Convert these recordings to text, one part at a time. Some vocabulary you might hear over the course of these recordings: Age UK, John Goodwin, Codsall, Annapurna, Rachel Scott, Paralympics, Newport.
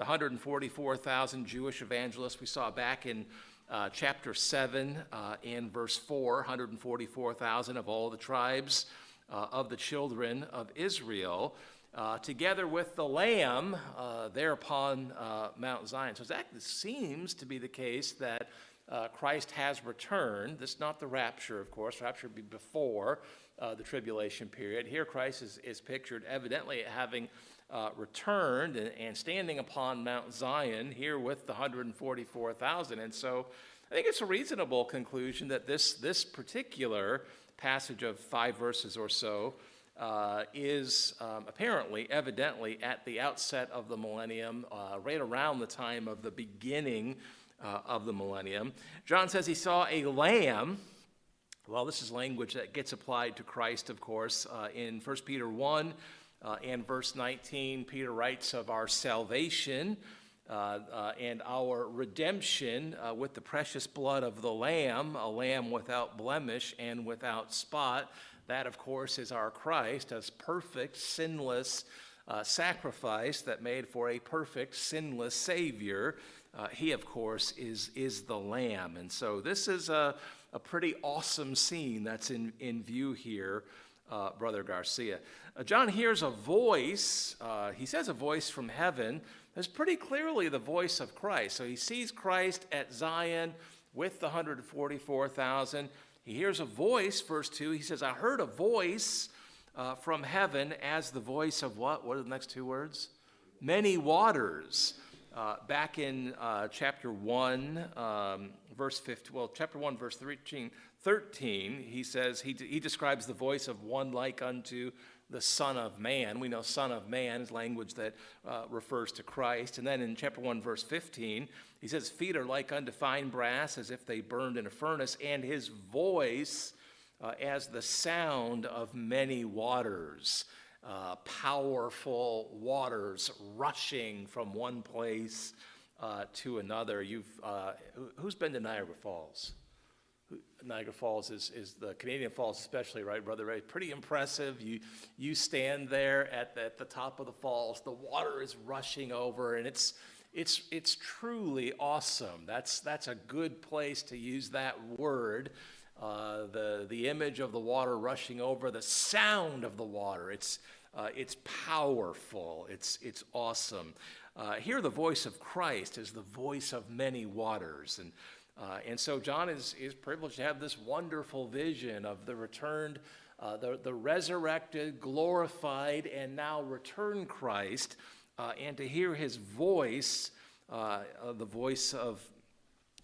the 144,000 Jewish evangelists we saw back in chapter 7 and verse 4, 144,000 of all the tribes of the children of Israel, together with the Lamb there upon Mount Zion. So that seems to be the case that Christ has returned. This is not the rapture, of course. Rapture would be before the tribulation period. Here Christ is pictured evidently having returned and standing upon Mount Zion here with the 144,000. And so I think it's a reasonable conclusion that this particular passage of 5 verses or so is apparently, evidently, at the outset of the millennium, right around the time of the beginning of the millennium. John says he saw a lamb. Well, this is language that gets applied to Christ, of course. In 1 Peter 1 and verse 19, Peter writes of our salvation and our redemption with the precious blood of the Lamb, a lamb without blemish and without spot. That, of course, is our Christ, as perfect, sinless sacrifice that made for a perfect, sinless Savior. He, of course, is the Lamb. And so this is a pretty awesome scene that's in view here, Brother Garcia. John hears a voice. He says a voice from heaven. That's pretty clearly the voice of Christ. So he sees Christ at Zion with the 144,000. He hears a voice, verse 2. He says, I heard a voice from heaven as the voice of what? What are the next two words? Many waters. Back in chapter 1, verse 15, well, chapter 1, verse 13, he says, he describes the voice of one like unto the Son of Man. We know Son of Man is language that refers to Christ. And then in chapter 1, verse 15, he says, feet are like unto fine brass, as if they burned in a furnace, and his voice as the sound of many waters. Powerful waters rushing from one place to another. Who's been to Niagara Falls? Niagara Falls is the Canadian Falls, especially, right, Brother Ray? Pretty impressive. You stand there at the top of the falls. The water is rushing over, and it's truly awesome. That's a good place to use that word. The image of the water rushing over, the sound of the water. It's powerful. It's awesome. Here, the voice of Christ is the voice of many waters, and so John is privileged to have this wonderful vision of the returned, the resurrected, glorified, and now returned Christ, and to hear his voice, the voice of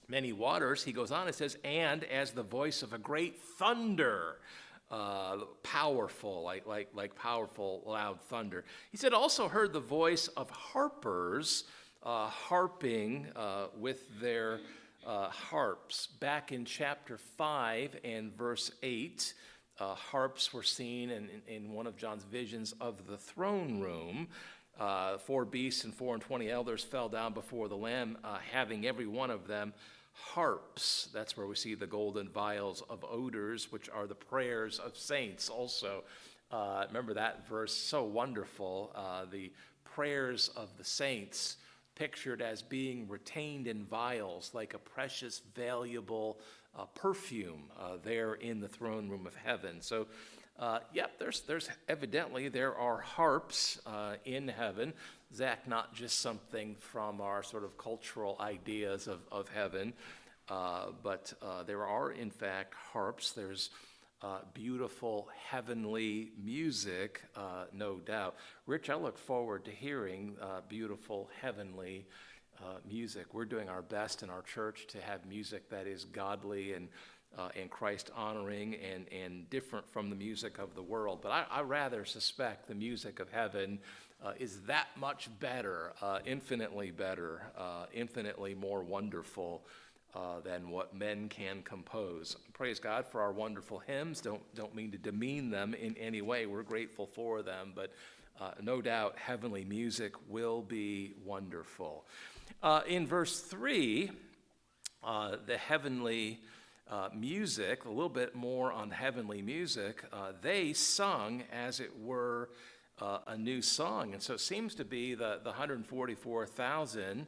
many waters. He goes on and says, and as the voice of a great thunder, powerful, like powerful, loud thunder. He said, also heard the voice of harpers harping with their harps. Back in chapter 5 and verse 8, harps were seen in one of John's visions of the throne room. 4 beasts and 24 elders fell down before the Lamb, having every one of them harps. That's where we see the golden vials of odors, which are the prayers of saints also. Remember that verse, so wonderful. The prayers of the saints pictured as being retained in vials like a precious, valuable perfume there in the throne room of heaven. So there's evidently there are harps in heaven. Zach, not just something from our sort of cultural ideas of heaven, but there are in fact harps. There's beautiful heavenly music, no doubt. Rich, I look forward to hearing beautiful heavenly music. We're doing our best in our church to have music that is godly and Christ-honoring and different from the music of the world. But I rather suspect the music of heaven is that much better, infinitely better, infinitely more wonderful than what men can compose. Praise God for our wonderful hymns. Don't mean to demean them in any way. We're grateful for them, but no doubt heavenly music will be wonderful. In verse 3, the heavenly music, a little bit more on heavenly music, they sung, as it were, a new song. And so it seems to be the 144,000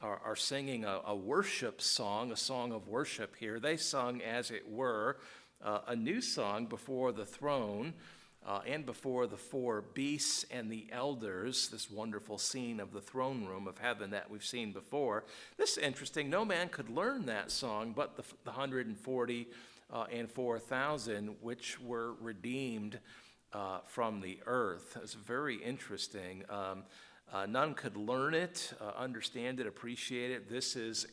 are singing a worship song, a song of worship here. They sung, as it were, a new song before the throne and before the four beasts and the elders, this wonderful scene of the throne room of heaven that we've seen before. This is interesting. No man could learn that song but the 144,000, which were redeemed from the earth. It's very interesting. None could learn it, understand it, appreciate it. This is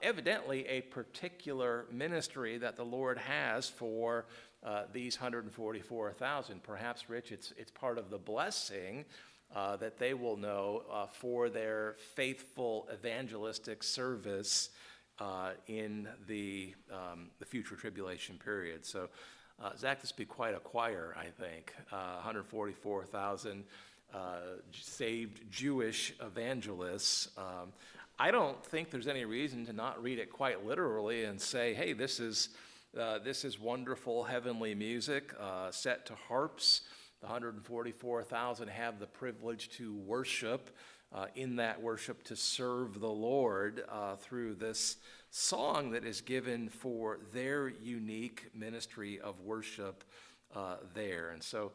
evidently a particular ministry that the Lord has for these 144,000. Perhaps, Rich, it's part of the blessing that they will know for their faithful evangelistic service in the future tribulation period. So, Zach, this would be quite a choir, I think. 144,000. Saved Jewish evangelists. I don't think there's any reason to not read it quite literally and say, hey, this is wonderful heavenly music set to harps. The 144,000 have the privilege to worship, in that worship to serve the Lord through this song that is given for their unique ministry of worship there. And so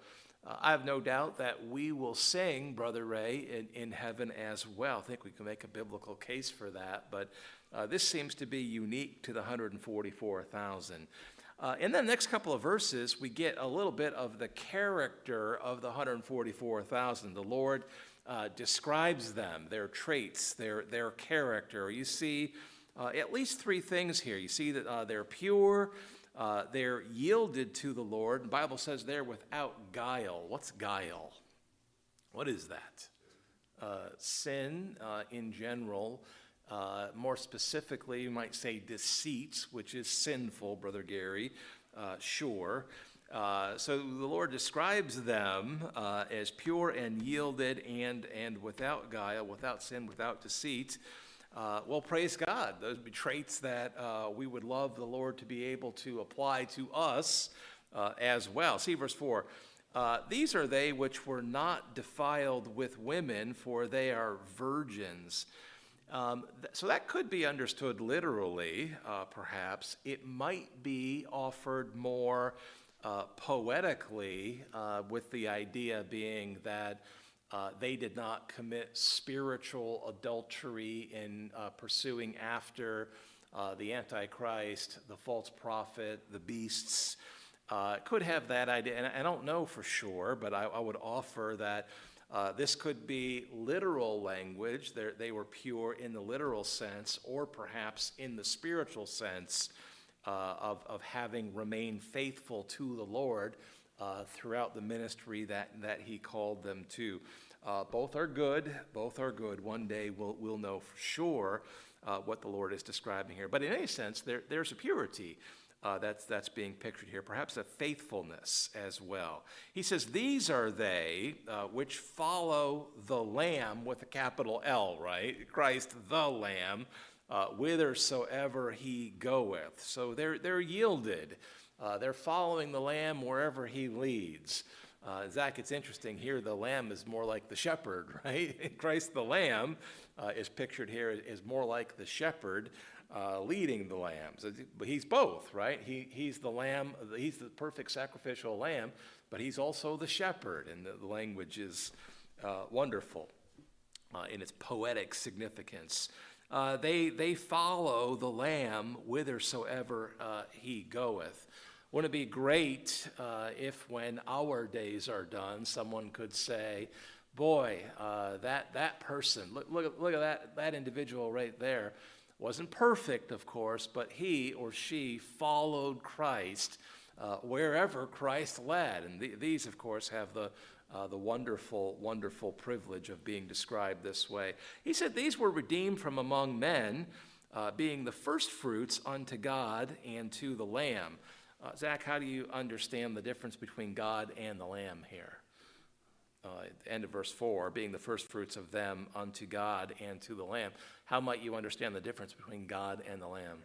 I have no doubt that we will sing, Brother Ray, in heaven as well. I think we can make a biblical case for that, but this seems to be unique to the 144,000. In the next couple of verses, we get a little bit of the character of the 144,000. The Lord describes them, their traits, their character. You see at least three things here. You see that they're pure. They're yielded to the Lord. The Bible says they're without guile. What's guile? What is that? Sin in general. More specifically, you might say deceit, which is sinful, Brother Gary. Sure. So the Lord describes them as pure and yielded and without guile, without sin, without deceit. Well, praise God. Those would be traits that we would love the Lord to be able to apply to us as well. See verse 4. These are they which were not defiled with women, for they are virgins. So that could be understood literally, perhaps. It might be offered more poetically with the idea being that they did not commit spiritual adultery in pursuing after the Antichrist, the false prophet, the beasts. Could have that idea, and I don't know for sure, but I would offer that this could be literal language. They were pure in the literal sense, or perhaps in the spiritual sense of having remained faithful to the Lord throughout the ministry that he called them to. Both are good. One day we'll know for sure what the Lord is describing here. But in any sense, there's a purity that's being pictured here, perhaps a faithfulness as well. He says, these are they which follow the Lamb with a capital L, right? Christ the Lamb, whithersoever he goeth. So they're yielded. They're following the Lamb wherever he leads. Zach, it's interesting here, the Lamb is more like the shepherd, right? Christ the Lamb is pictured here as more like the shepherd leading the lambs. But he's both, right? He's the Lamb, he's the perfect sacrificial Lamb, but he's also the shepherd, and the language is wonderful in its poetic significance. They follow the Lamb whithersoever he goeth. Wouldn't it be great if when our days are done, someone could say, boy, that person, look at that individual right there, wasn't perfect, of course, but he or she followed Christ wherever Christ led. And these, of course, have the wonderful, wonderful privilege of being described this way. He said these were redeemed from among men, being the first fruits unto God and to the Lamb. Zach, how do you understand the difference between God and the Lamb here? At the end of verse 4, being the first fruits of them unto God and to the Lamb. How might you understand the difference between God and the Lamb?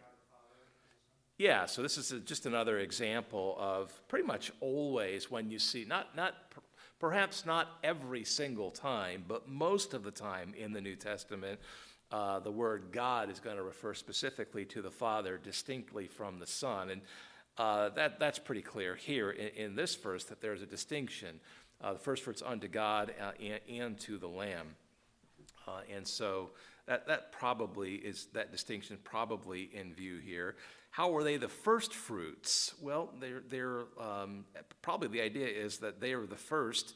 Yeah, so this is just another example of pretty much always when you see, not Perhaps not every single time, but most of the time in the New Testament, the word God is going to refer specifically to the Father, distinctly from the Son. And that's pretty clear here in this verse, that there's a distinction. The first fruits unto God and to the Lamb. And so that probably is, that distinction probably in view here. How were they the first fruits? Well, they're probably the idea is that they were the first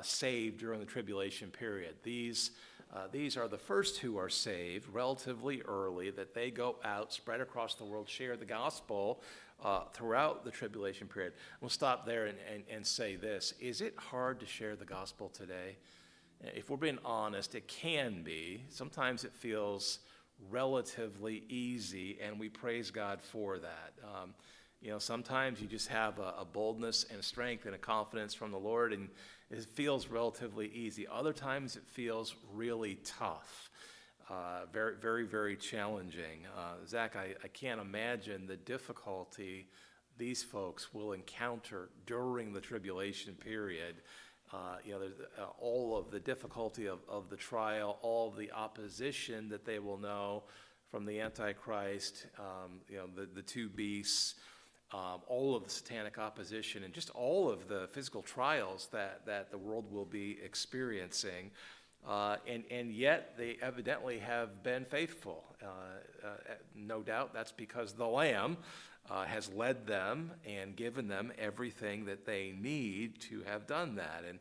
saved during the tribulation period. These are the first who are saved relatively early, that they go out, spread across the world, share the gospel throughout the tribulation period. We'll stop there and say this. Is it hard to share the gospel today? If we're being honest, it can be. Sometimes it feels relatively easy, and we praise God for that. Sometimes you just have a boldness and a strength and a confidence from the Lord, and it feels relatively easy. Other times it feels really tough, very, very, very challenging. Zach, I can't imagine the difficulty these folks will encounter during the tribulation period. There's all of the difficulty of the trial, all the opposition that they will know from the Antichrist, the two beasts, all of the satanic opposition, and just all of the physical trials that the world will be experiencing. And yet they evidently have been faithful. No doubt that's because the Lamb has led them and given them everything that they need to have done that. And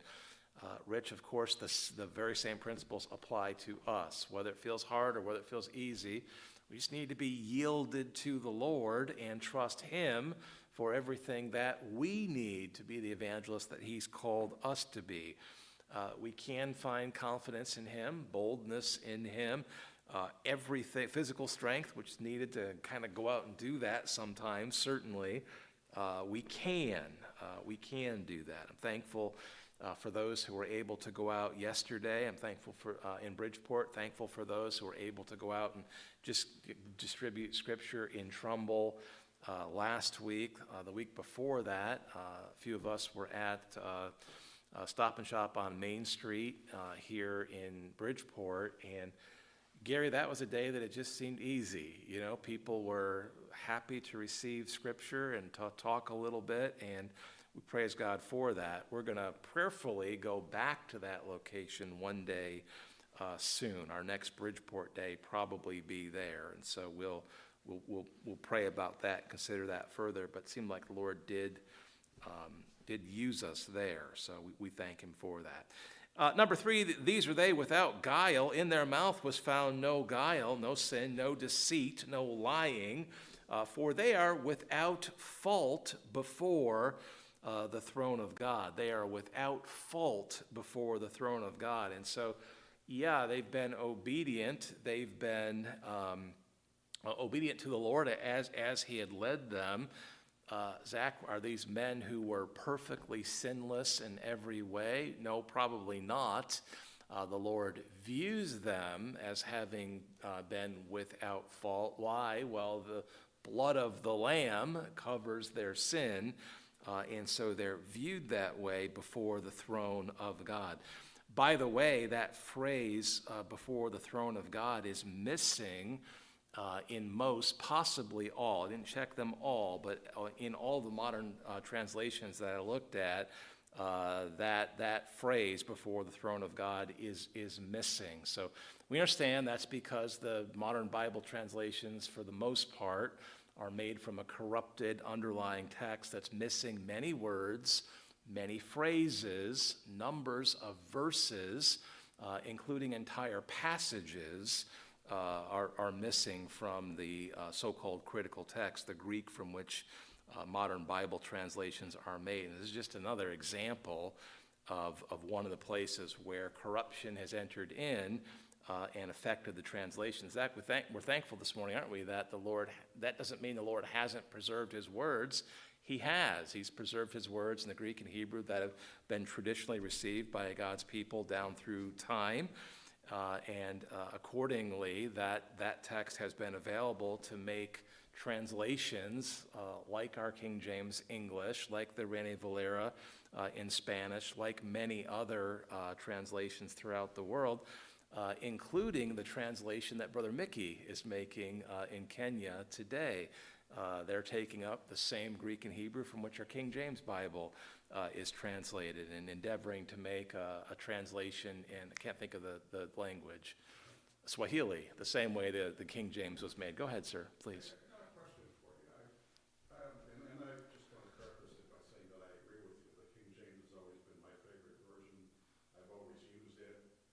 Rich, of course, the very same principles apply to us. Whether it feels hard or whether it feels easy, we just need to be yielded to the Lord and trust Him for everything that we need to be the evangelist that He's called us to be. We can find confidence in Him, boldness in Him, everything, physical strength, which is needed to kind of go out and do that sometimes, certainly. We can do that. I'm thankful for those who were able to go out yesterday. I'm thankful for, in Bridgeport, thankful for those who were able to go out and just distribute Scripture in Trumbull last week. The week before that, a few of us were at Stop and Shop on Main Street here in Bridgeport. And Gary, that was a day that it just seemed easy. People were happy to receive Scripture and talk a little bit, and we praise God for that. We're going to prayerfully go back to that location one day soon. Our next Bridgeport day probably be there, and so we'll pray about that, consider that further. But it seemed like the Lord did use us there, so we thank Him for that. Number three, these are they without guile. In their mouth was found no guile, no sin, no deceit, no lying, for they are without fault before the throne of God. They are without fault before the throne of God. And so, they've been obedient. They've been obedient to the Lord as He had led them. Zach, are these men who were perfectly sinless in every way? No, probably not. The Lord views them as having been without fault. Why? Well, the blood of the Lamb covers their sin, and so they're viewed that way before the throne of God. By the way, that phrase, before the throne of God, is missing in most, possibly all. I didn't check them all, but in all the modern translations that I looked at, that phrase, before the throne of God, is missing. So we understand that's because the modern Bible translations, for the most part, are made from a corrupted underlying text that's missing many words, many phrases, numbers of verses, including entire passages, are missing from the so-called critical text, the Greek from which modern Bible translations are made. And this is just another example of one of the places where corruption has entered in and affected the translations. Zach, we're thankful this morning, aren't we, that the Lord, that doesn't mean the Lord hasn't preserved His words. He has. He's preserved His words in the Greek and Hebrew that have been traditionally received by God's people down through time. And accordingly, that text has been available to make translations like our King James English, like the Reina Valera in Spanish, like many other translations throughout the world, including the translation that Brother Mickey is making in Kenya today. They're taking up the same Greek and Hebrew from which our King James Bible is translated and endeavoring to make a translation in, I can't think of the language, Swahili, the same way the King James was made. Go ahead, sir, please.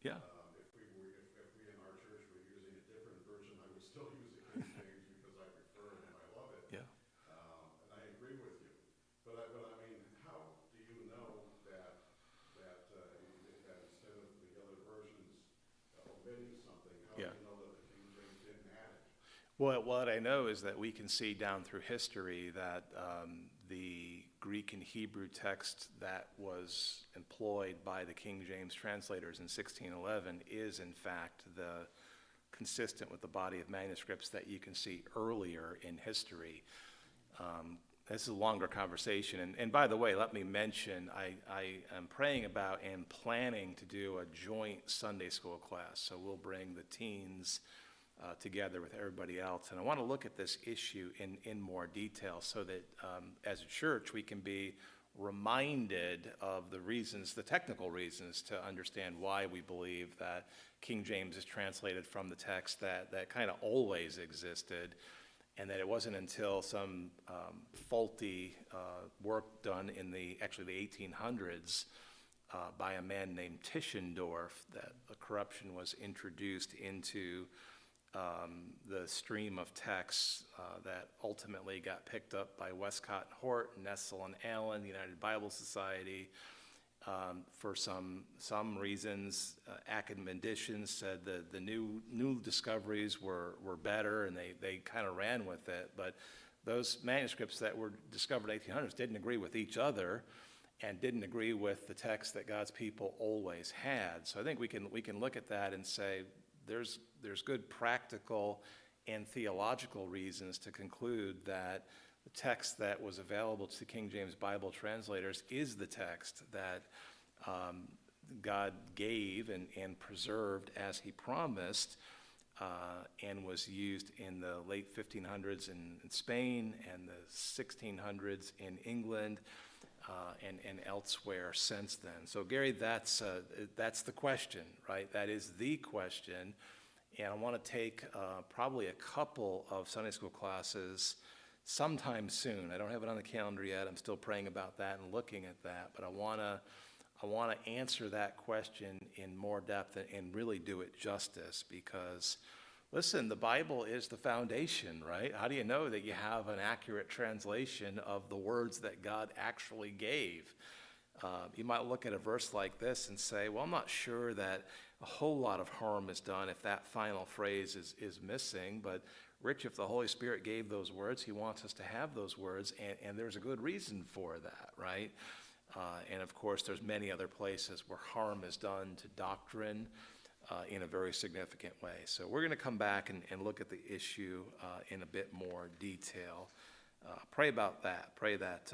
Yeah. If we in our church were using a different version, I would still use the King James because I prefer it and I love it. Yeah. And I agree with you. But I mean, how do you know that instead of the other versions omitting something, how do you know that the King James didn't add it? Well, what I know is that we can see down through history that the Greek and Hebrew text that was employed by the King James translators in 1611 is, in fact, consistent with the body of manuscripts that you can see earlier in history. This is a longer conversation. And by the way, let me mention, I am praying about and planning to do a joint Sunday school class. So we'll bring the teens together with everybody else. And I want to look at this issue in more detail so that as a church we can be reminded of the reasons, the technical reasons, to understand why we believe that King James is translated from the text that kind of always existed, and that it wasn't until some faulty work done in the 1800s by a man named Tischendorf that a corruption was introduced into the stream of texts that ultimately got picked up by Westcott and Hort, Nessel and Allen, the United Bible Society. For some reasons, academicians said that the new discoveries were better, and they kind of ran with it. But those manuscripts that were discovered in the 1800s didn't agree with each other, and didn't agree with the text that God's people always had. So I think we can look at that and say, there's good practical and theological reasons to conclude that the text that was available to King James Bible translators is the text that God gave and preserved as he promised, and was used in the late 1500s in Spain and the 1600s in England, and elsewhere since then. So Gary, that's the question, right? That is the question. And I want to take probably a couple of Sunday school classes sometime soon. I don't have it on the calendar yet. I'm still praying about that and looking at that, but I want to answer that question in more depth and really do it justice, because listen, the Bible is the foundation, right? How do you know that you have an accurate translation of the words that God actually gave? You might look at a verse like this and say, well, I'm not sure that a whole lot of harm is done if that final phrase is missing. But Rich, if the Holy Spirit gave those words, he wants us to have those words, and there's a good reason for that, right? And of course, there's many other places where harm is done to doctrine, in a very significant way. So we're going to come back and look at the issue in a bit more detail. Pray about that. Pray that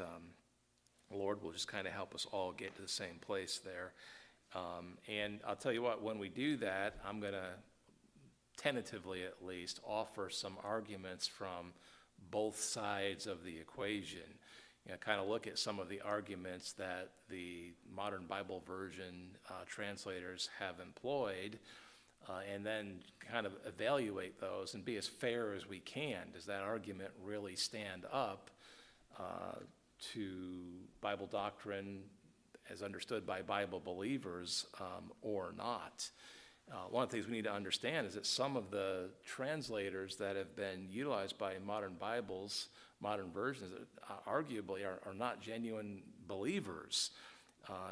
Lord will just kind of help us all get to the same place there. And I'll tell you what, when we do that, I'm going to tentatively at least offer some arguments from both sides of the equation. You know, kind of look at some of the arguments that the modern Bible version translators have employed, and then kind of evaluate those and be as fair as we can. Does that argument really stand up to Bible doctrine as understood by Bible believers, or not? One of the things we need to understand is that some of the translators that have been utilized by modern Bibles, modern versions, arguably are not genuine believers.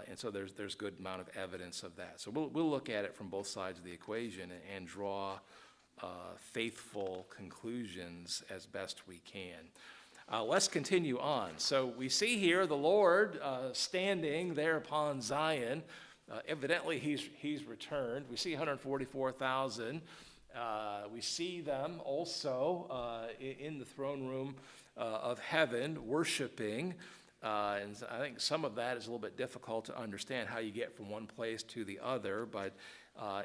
And so there's good amount of evidence of that. So we'll look at it from both sides of the equation and draw faithful conclusions as best we can. Let's continue on. So we see here the Lord standing there upon Zion, Evidently, he's returned. We see 144,000. We see them also in the throne room of heaven worshiping. And I think some of that is a little bit difficult to understand how you get from one place to the other. But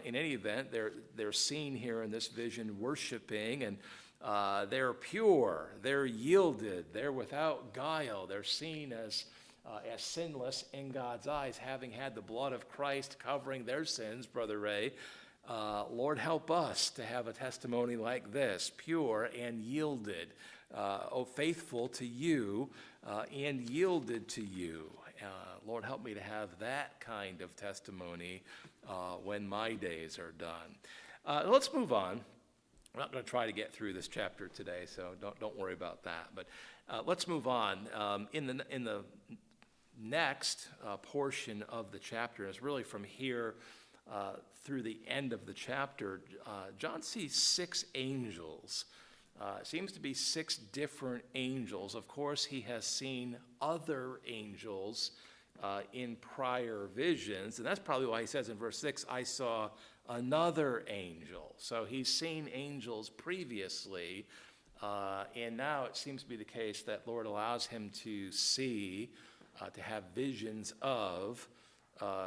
in any event, they're seen here in this vision worshiping, and they're pure, they're yielded, they're without guile. They're seen as sinless in God's eyes, having had the blood of Christ covering their sins, Brother Ray. Lord, help us to have a testimony like this, pure and yielded, oh, faithful to you and yielded to you. Lord, help me to have that kind of testimony when my days are done. Let's move on. I'm not going to try to get through this chapter today, so don't worry about that. But let's move on. In the next portion of the chapter, and it's really from here through the end of the chapter, John sees six angels. It seems to be six different angels. Of course, he has seen other angels in prior visions, and that's probably why he says in verse 6, I saw another angel. So he's seen angels previously, and now it seems to be the case that Lord allows him to see, to have visions of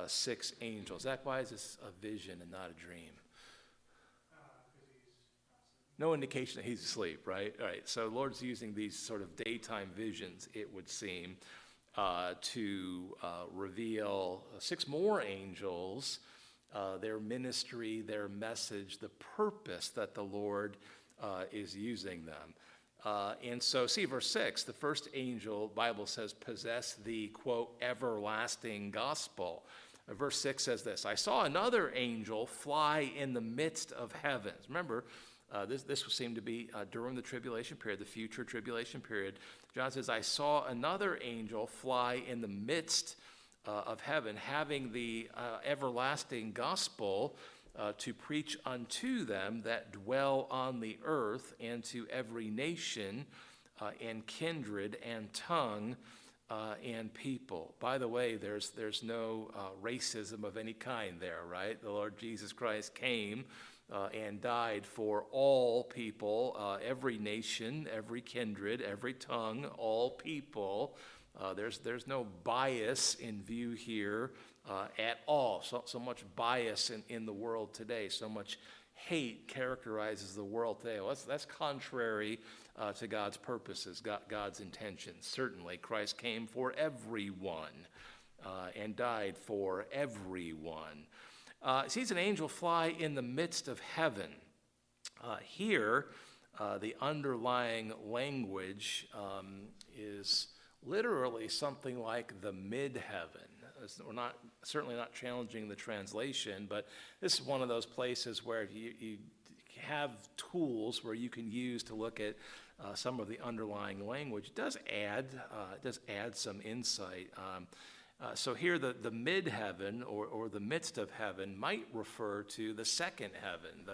six angels. Zach, why is this a vision and not a dream? No indication that he's asleep, right? All right, so Lord's using these sort of daytime visions, it would seem, to reveal six more angels, their ministry, their message, the purpose that the Lord is using them. And so see verse 6, the first angel, Bible says, possess the, quote, everlasting gospel. Verse 6 says this, I saw another angel fly in the midst of heavens. Remember, this would seem to be during the tribulation period, the future tribulation period. John says, I saw another angel fly in the midst of heaven, having the everlasting gospel to preach unto them that dwell on the earth, and to every nation and kindred and tongue and people. By the way, there's no racism of any kind there, right? The Lord Jesus Christ came and died for all people, every nation, every kindred, every tongue, all people. There's no bias in view here at all. So much bias in the world today. So much hate characterizes the world today. Well, that's contrary to God's purposes, God's intentions. Certainly, Christ came for everyone and died for everyone. Sees an angel fly in the midst of heaven. Here, the underlying language is literally something like the mid-heaven. We're not certainly not challenging the translation, but this is one of those places where you have tools where you can use to look at some of the underlying language. It does add some insight. So here the mid-heaven or the midst of heaven might refer to the second heaven.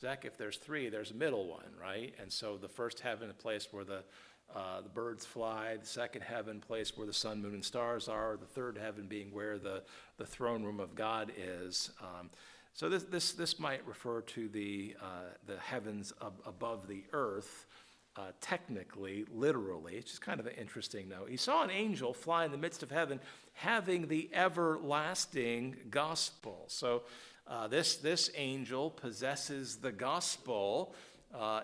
Zach, if there's three, there's a middle one, right? And so the first heaven, a place where the birds fly, the second heaven, place where the sun, moon, and stars are, the third heaven being where the throne room of God is. So this might refer to the heavens above the earth, technically, literally. It's just kind of an interesting note. He saw an angel fly in the midst of heaven, having the everlasting gospel. So this angel possesses the gospel,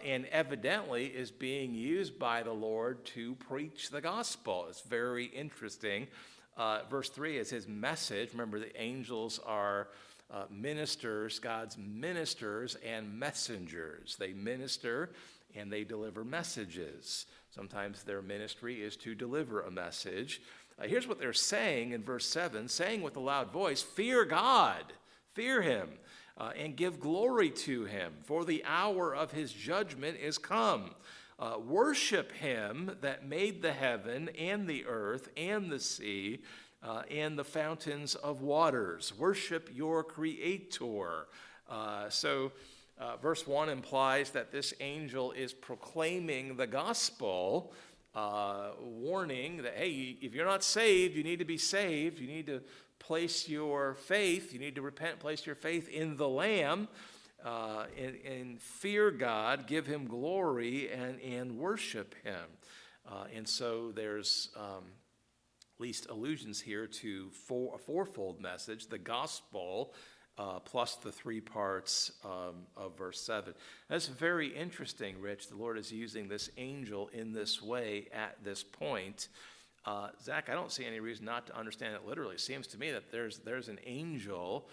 and evidently is being used by the Lord to preach the gospel. It's very interesting. Verse 3 is his message. Remember, the angels are ministers, God's ministers and messengers. They minister and they deliver messages. Sometimes their ministry is to deliver a message. Here's what they're saying in verse 7, saying with a loud voice, fear God, fear him. And give glory to him, for the hour of his judgment is come. Worship him that made the heaven and the earth and the sea and the fountains of waters. Worship your creator. So verse 1 implies that this angel is proclaiming the gospel, warning that, hey, if you're not saved, you need to be saved. You need to place your faith, you need to repent, place your faith in the Lamb, and fear God, give him glory, and worship him. And so there's at least allusions here to a fourfold message, the gospel, plus the three parts of verse 7. That's very interesting, Rich. The Lord is using this angel in this way at this point. Zach, I don't see any reason not to understand it literally. It seems to me that there's an angel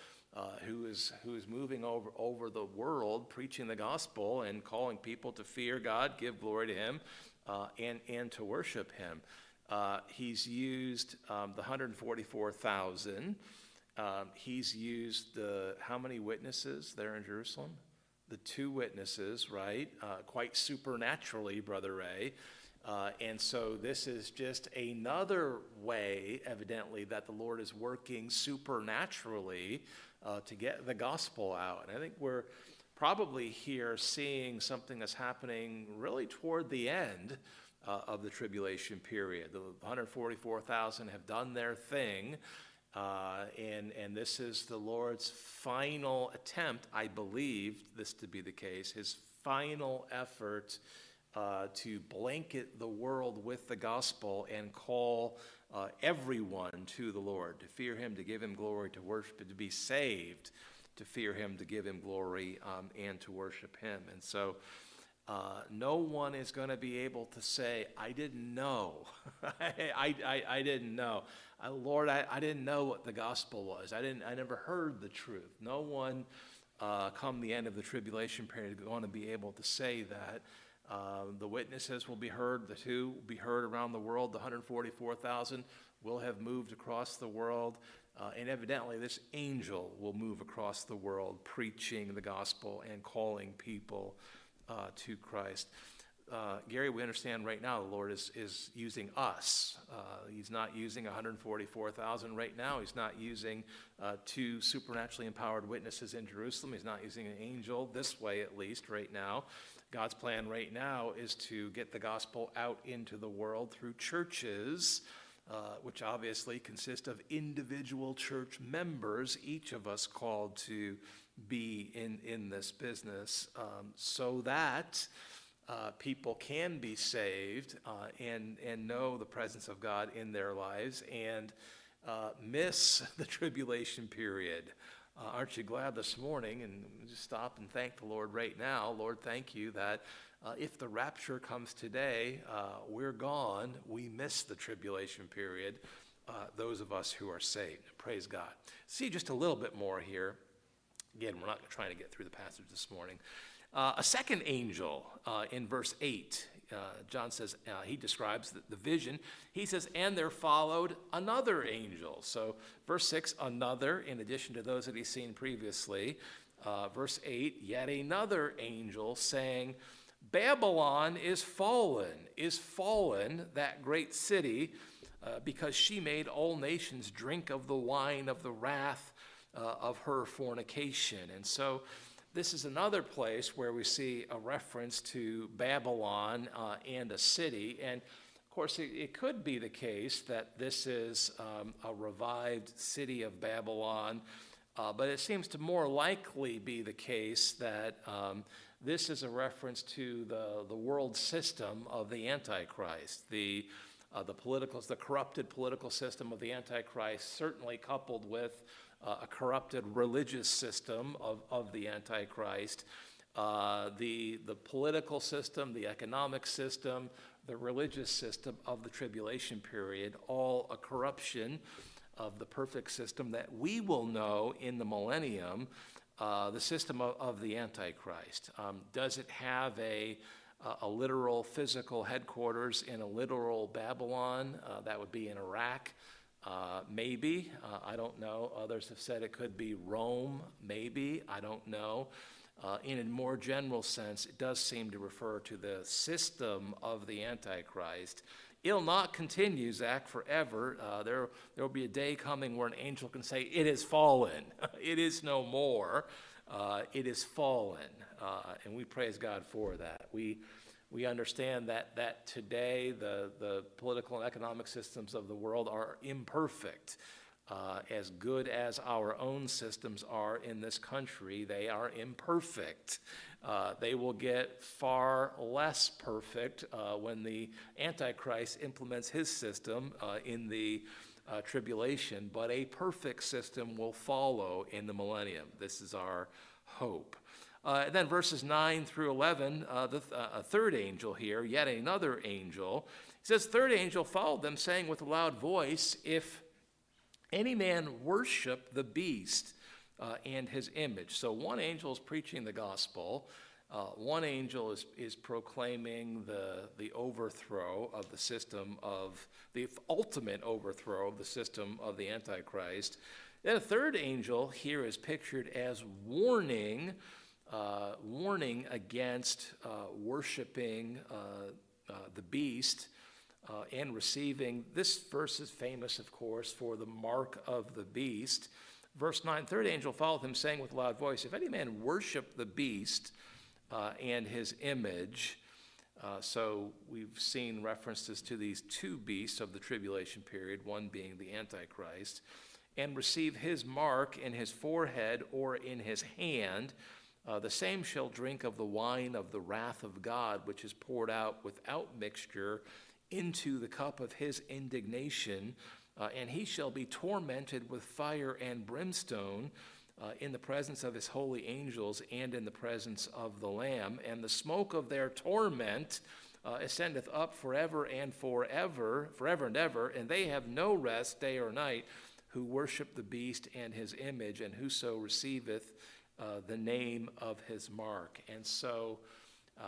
who is moving over the world, preaching the gospel and calling people to fear God, give glory to him, and to worship him. He's used the 144,000. He's used how many witnesses there in Jerusalem? The two witnesses, right? Quite supernaturally, Brother Ray. And so this is just another way, evidently, that the Lord is working supernaturally to get the gospel out. And I think we're probably here seeing something that's happening really toward the end of the tribulation period. The 144,000 have done their thing, and this is the Lord's final attempt, I believe this to be the case, his final effort to blanket the world with the gospel and call everyone to the Lord, to fear him, to give him glory, to worship, to be saved, to fear him, to give him glory, and to worship him. And so no one is going to be able to say, I didn't know. I didn't know. Lord, I didn't know what the gospel was. I never heard the truth. No one come the end of the tribulation period is going to be able to say that. The witnesses will be heard, the two will be heard around the world, the 144,000 will have moved across the world, and evidently this angel will move across the world preaching the gospel and calling people to Christ. Gary, we understand right now the Lord is using us. He's not using 144,000 right now. He's not using two supernaturally empowered witnesses in Jerusalem. He's not using an angel this way, at least right now. God's plan right now is to get the gospel out into the world through churches, which obviously consist of individual church members, each of us called to be in this business, so that people can be saved and know the presence of God in their lives and miss the tribulation period. Aren't you glad this morning? And just stop and thank the Lord right now. Lord, thank you that if the rapture comes today, we're gone. We miss the tribulation period, those of us who are saved. Praise God. See just a little bit more here. Again, we're not trying to get through the passage this morning. A second angel in verse 8, John says, he describes the vision. He says, and there followed another angel. So verse 6, another, in addition to those that he's seen previously. Verse 8, yet another angel saying, Babylon is fallen, that great city, because she made all nations drink of the wine of the wrath of her fornication. And so this is another place where we see a reference to Babylon and a city. And, of course, it could be the case that this is a revived city of Babylon, but it seems to more likely be the case that this is a reference to the world system of the Antichrist, the corrupted political system of the Antichrist, certainly coupled with a corrupted religious system of the Antichrist, the political system, the economic system, the religious system of the tribulation period, all a corruption of the perfect system that we will know in the millennium, the system of the Antichrist. Does it have a literal physical headquarters in a literal Babylon? That would be in Iraq. Maybe, I don't know. Others have said it could be Rome, maybe, I don't know. In a more general sense, it does seem to refer to the system of the Antichrist. It'll not continue, Zach, forever. There will be a day coming where an angel can say, it is fallen, it is no more, it is fallen. And we praise God for that. We understand that today the political and economic systems of the world are imperfect. as good as our own systems are in this country, they are imperfect. They will get far less perfect when the Antichrist implements his system in the tribulation, but a perfect system will follow in the millennium. This is our hope. And then verses 9 through 11, a third angel here, yet another angel. It says, third angel followed them, saying with a loud voice, if any man worship the beast and his image. So one angel is preaching the gospel. One angel is proclaiming the overthrow of the system of, the ultimate overthrow of the system of the Antichrist. Then a third angel here is pictured as warning against worshiping the beast and receiving. This verse is famous, of course, for the mark of the beast. Verse 9, third angel followed him, saying with a loud voice, if any man worship the beast, and his image. So we've seen references to these two beasts of the tribulation period, one being the Antichrist, and receive his mark in his forehead or in his hand. The same shall drink of the wine of the wrath of God, which is poured out without mixture into the cup of his indignation, and he shall be tormented with fire and brimstone, in the presence of his holy angels and in the presence of the Lamb. And the smoke of their torment ascendeth up forever and forever, forever and ever, and they have no rest day or night who worship the beast and his image, and whoso receiveth the name of his mark. And so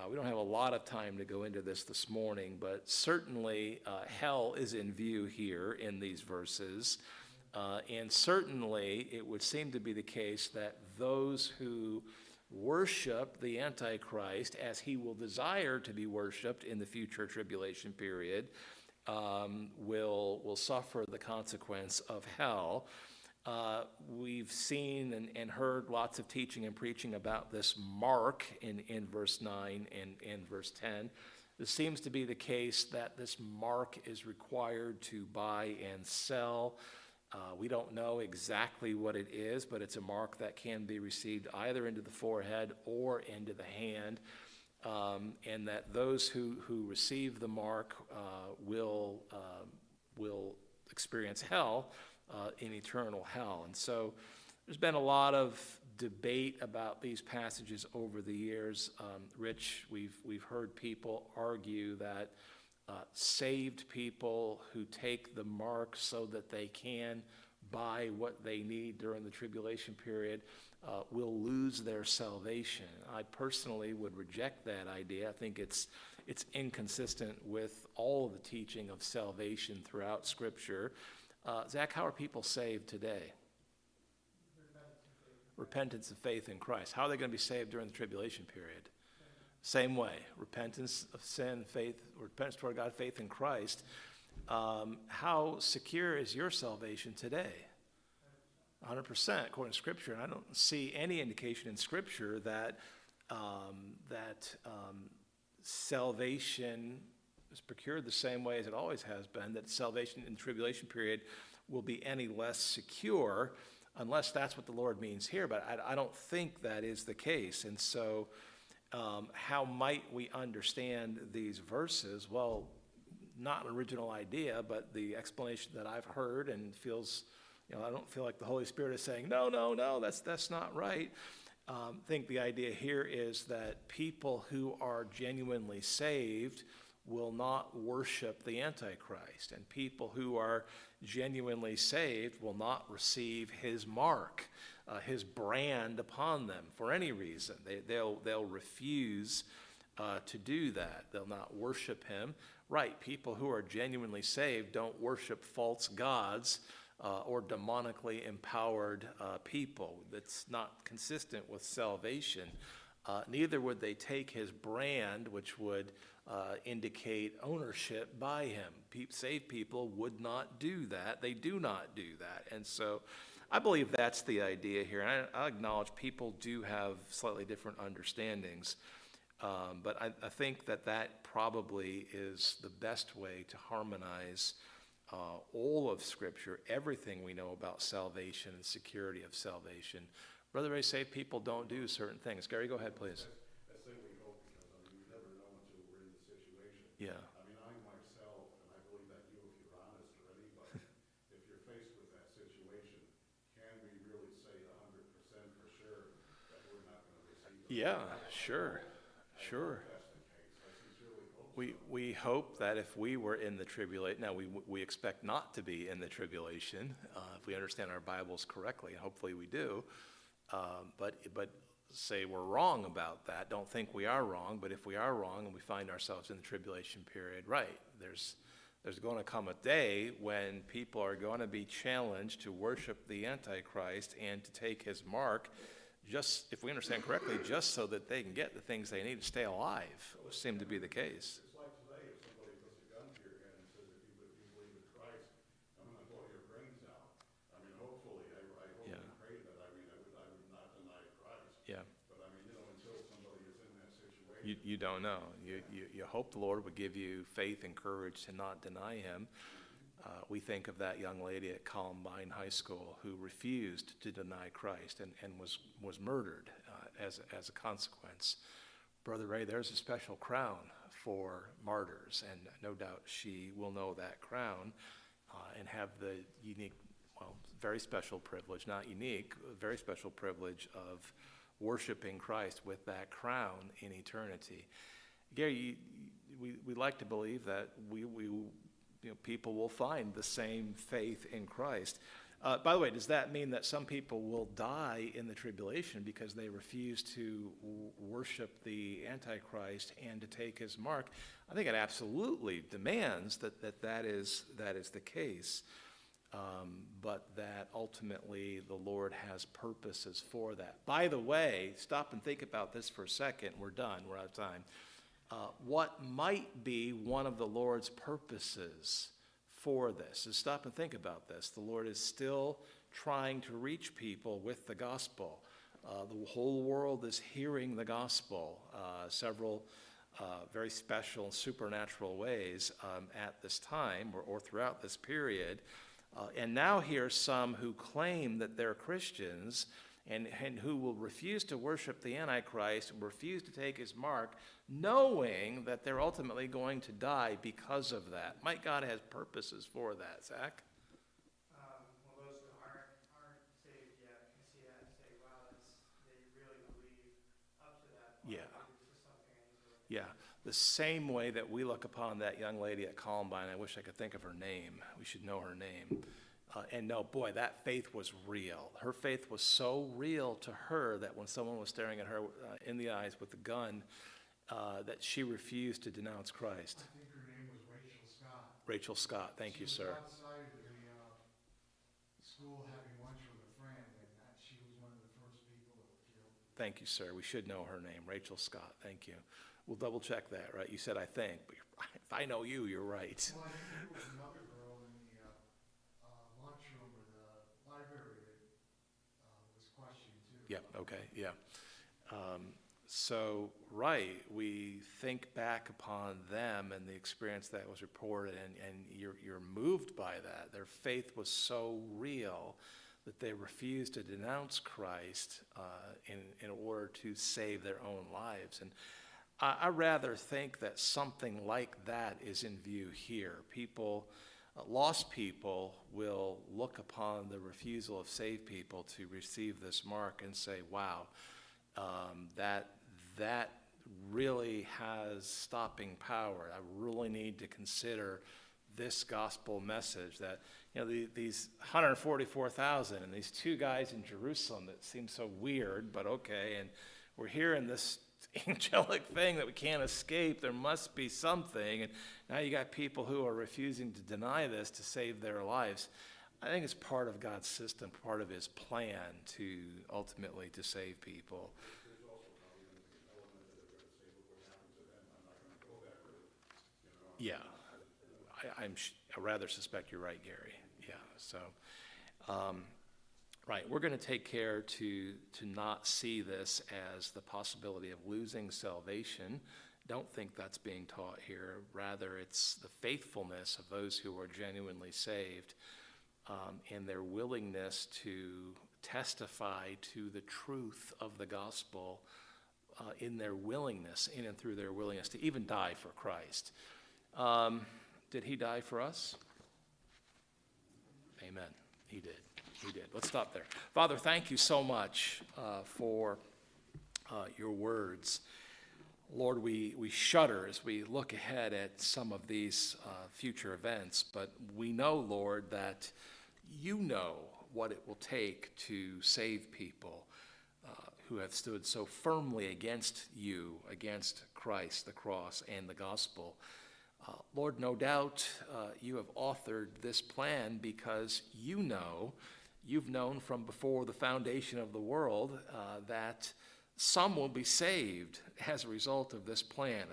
we don't have a lot of time to go into this morning, but certainly hell is in view here in these verses. And certainly, it would seem to be the case that those who worship the Antichrist, as he will desire to be worshipped in the future tribulation period, will suffer the consequence of hell. We've seen and heard lots of teaching and preaching about this mark in verse 9 and in verse 10. It seems to be the case that this mark is required to buy and sell. We don't know exactly what it is, but it's a mark that can be received either into the forehead or into the hand, and that those who receive the mark will experience hell, in eternal hell. And so there's been a lot of debate about these passages over the years. Rich, we've heard people argue that saved people who take the mark so that they can buy what they need during the tribulation period will lose their salvation. I personally would reject that idea. I think it's inconsistent with all of the teaching of salvation throughout Scripture. Zach, how are people saved today? Repentance of faith in Christ. How are they going to be saved during the tribulation period? Same way, repentance of sin, faith, repentance toward God, faith in Christ. How secure is your salvation today? 100%, according to Scripture. And I don't see any indication in Scripture that salvation is procured the same way as it always has been, that salvation in the tribulation period will be any less secure, unless that's what the Lord means here. But I don't think that is the case. And so, how might we understand these verses? Well, not an original idea, but the explanation that I've heard and feels, I don't feel like the Holy Spirit is saying, no, that's not right. I think the idea here is that people who are genuinely saved will not worship the Antichrist, and people who are genuinely saved will not receive his mark, his brand upon them for any reason. They'll refuse to do that. They'll not worship him. Right, people who are genuinely saved don't worship false gods or demonically empowered people. That's not consistent with salvation. Neither would they take his brand, which would indicate ownership by him. Saved people would not do that. They do not do that. And so I believe that's the idea here. And I acknowledge people do have slightly different understandings, but I think that probably is the best way to harmonize all of Scripture, everything we know about salvation and security of salvation. Brother Ray, saved people don't do certain things. Gary, go ahead, please. That's the thing we hope, because I mean, you never know until we're in the situation. Yeah. I mean, I myself, and I believe that you, if you're honest already, but if you're faced with that situation, can we really say 100% for sure that we're not going to receive the Sure. We hope that if we were in the tribulation, now we expect not to be in the tribulation, if we understand our Bibles correctly, and hopefully we do, but say we're wrong about that. Don't think we are wrong, but if we are wrong and we find ourselves in the tribulation period, right, there's going to come a day when people are going to be challenged to worship the Antichrist and to take his mark, just, if we understand correctly, just so that they can get the things they need to stay alive, which seemed to be the case. It's like today, if somebody puts a gun to your head and says, if you believe in Christ, I'm going to blow your brains out. I mean, hopefully, I hope and pray that, I would not deny Christ. Yeah. But I mean, you know, until somebody is in that situation. You don't know. You hope the Lord would give you faith and courage to not deny him. We think of that young lady at Columbine High School who refused to deny Christ and was murdered as a consequence. Brother Ray, there's a special crown for martyrs, and no doubt she will know that crown and have the unique, well, very special privilege, not unique, very special privilege of worshiping Christ with that crown in eternity. Gary, we like to believe that you know, people will find the same faith in Christ. By the way, does that mean that some people will die in the tribulation because they refuse to worship the Antichrist and to take his mark? I think it absolutely demands that is the case, but that ultimately the Lord has purposes for that. By the way, stop and think about this for a second. We're done. We're out of time. What might be one of the Lord's purposes for this? So stop and think about this. The Lord is still trying to reach people with the gospel. The whole world is hearing the gospel several very special and supernatural ways at this time or throughout this period. And now here's some who claim that they're Christians and who will refuse to worship the Antichrist, refuse to take his mark, knowing that they're ultimately going to die because of that. Might God has purposes for that, Zach? Well, those who aren't saved yet can see that and say, wow, they really believe up to that point. Yeah. Yeah. The same way that we look upon that young lady at Columbine, I wish I could think of her name. We should know her name. And no, boy, that faith was real. Her faith was so real to her that when someone was staring at her in the eyes with a gun, that she refused to denounce Christ. I think her name was Rachel Scott. Rachel Scott, thank you, sir. She was outside the school having lunch with a friend, and she was one of the first people that were killed. Thank you, sir. We should know her name, Rachel Scott. Thank you. We'll double check that, right? You said I think, but if I know you, you're right. Well, I think there was another girl in the lunchroom or the library that was questioned too. Yep. Okay. Yeah. So, right, we think back upon them and the experience that was reported, and you're moved by that. Their faith was so real that they refused to denounce Christ in order to save their own lives. And I rather think that something like that is in view here. Lost people will look upon the refusal of saved people to receive this mark and say, wow, that really has stopping power. I really need to consider this gospel message that, you know, these 144,000 and these two guys in Jerusalem that seem so weird, but okay, and we're hearing this angelic thing that we can't escape. There must be something. And now you got people who are refusing to deny this to save their lives. I think it's part of God's system, part of his plan to ultimately to save people. Yeah, I rather suspect you're right, Gary. Yeah, so, right, we're going to take care to not see this as the possibility of losing salvation don't think that's being taught here. Rather, it's the faithfulness of those who are genuinely saved and their willingness to testify to the truth of the gospel in their willingness, in and through their willingness to even die for Christ. Did he die for us? Amen. He did. He did. Let's stop there. Father, thank you so much for your words. Lord, we shudder as we look ahead at some of these future events, but we know, Lord, that you know what it will take to save people who have stood so firmly against you, against Christ, the cross, and the gospel. Lord, no doubt you have authored this plan because you know, you've known from before the foundation of the world that some will be saved as a result of this plan,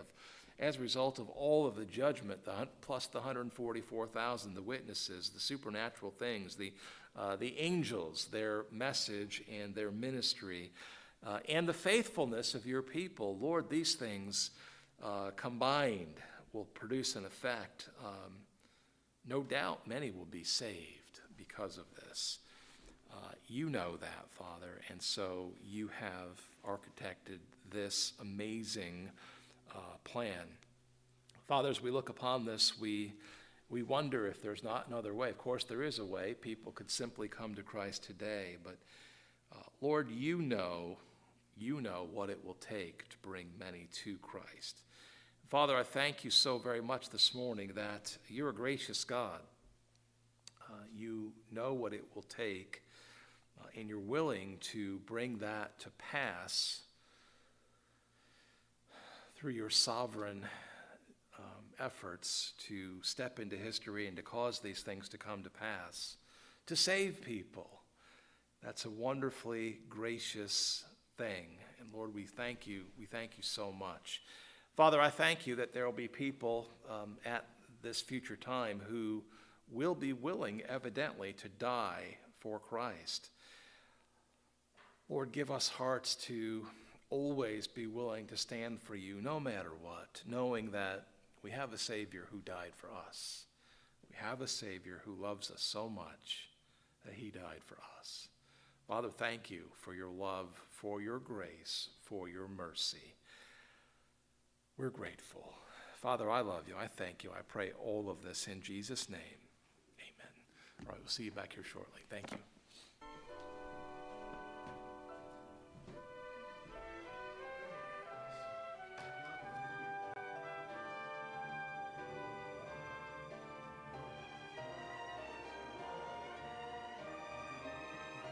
as a result of all of the judgment, plus the 144,000, the witnesses, the supernatural things, the angels, their message and their ministry, and the faithfulness of your people. Lord, these things combined will produce an effect. No doubt many will be saved because of this. You know that, Father, and so you have architected this amazing plan. Father, as we look upon this, we wonder if there's not another way. Of course, there is a way. People could simply come to Christ today, but Lord, you know what it will take to bring many to Christ. Father, I thank you so very much this morning that you're a gracious God. You know what it will take, and you're willing to bring that to pass through your sovereign efforts to step into history and to cause these things to come to pass, to save people. That's a wonderfully gracious thing. And Lord, we thank you. We thank you so much. Father, I thank you that there will be people at this future time who will be willing, evidently, to die for Christ. Lord, give us hearts to always be willing to stand for you, no matter what, knowing that we have a Savior who died for us. We have a Savior who loves us so much that he died for us. Father, thank you for your love, for your grace, for your mercy. We're grateful. Father, I love you. I thank you. I pray all of this in Jesus' name. Amen. All right, we'll see you back here shortly. Thank you.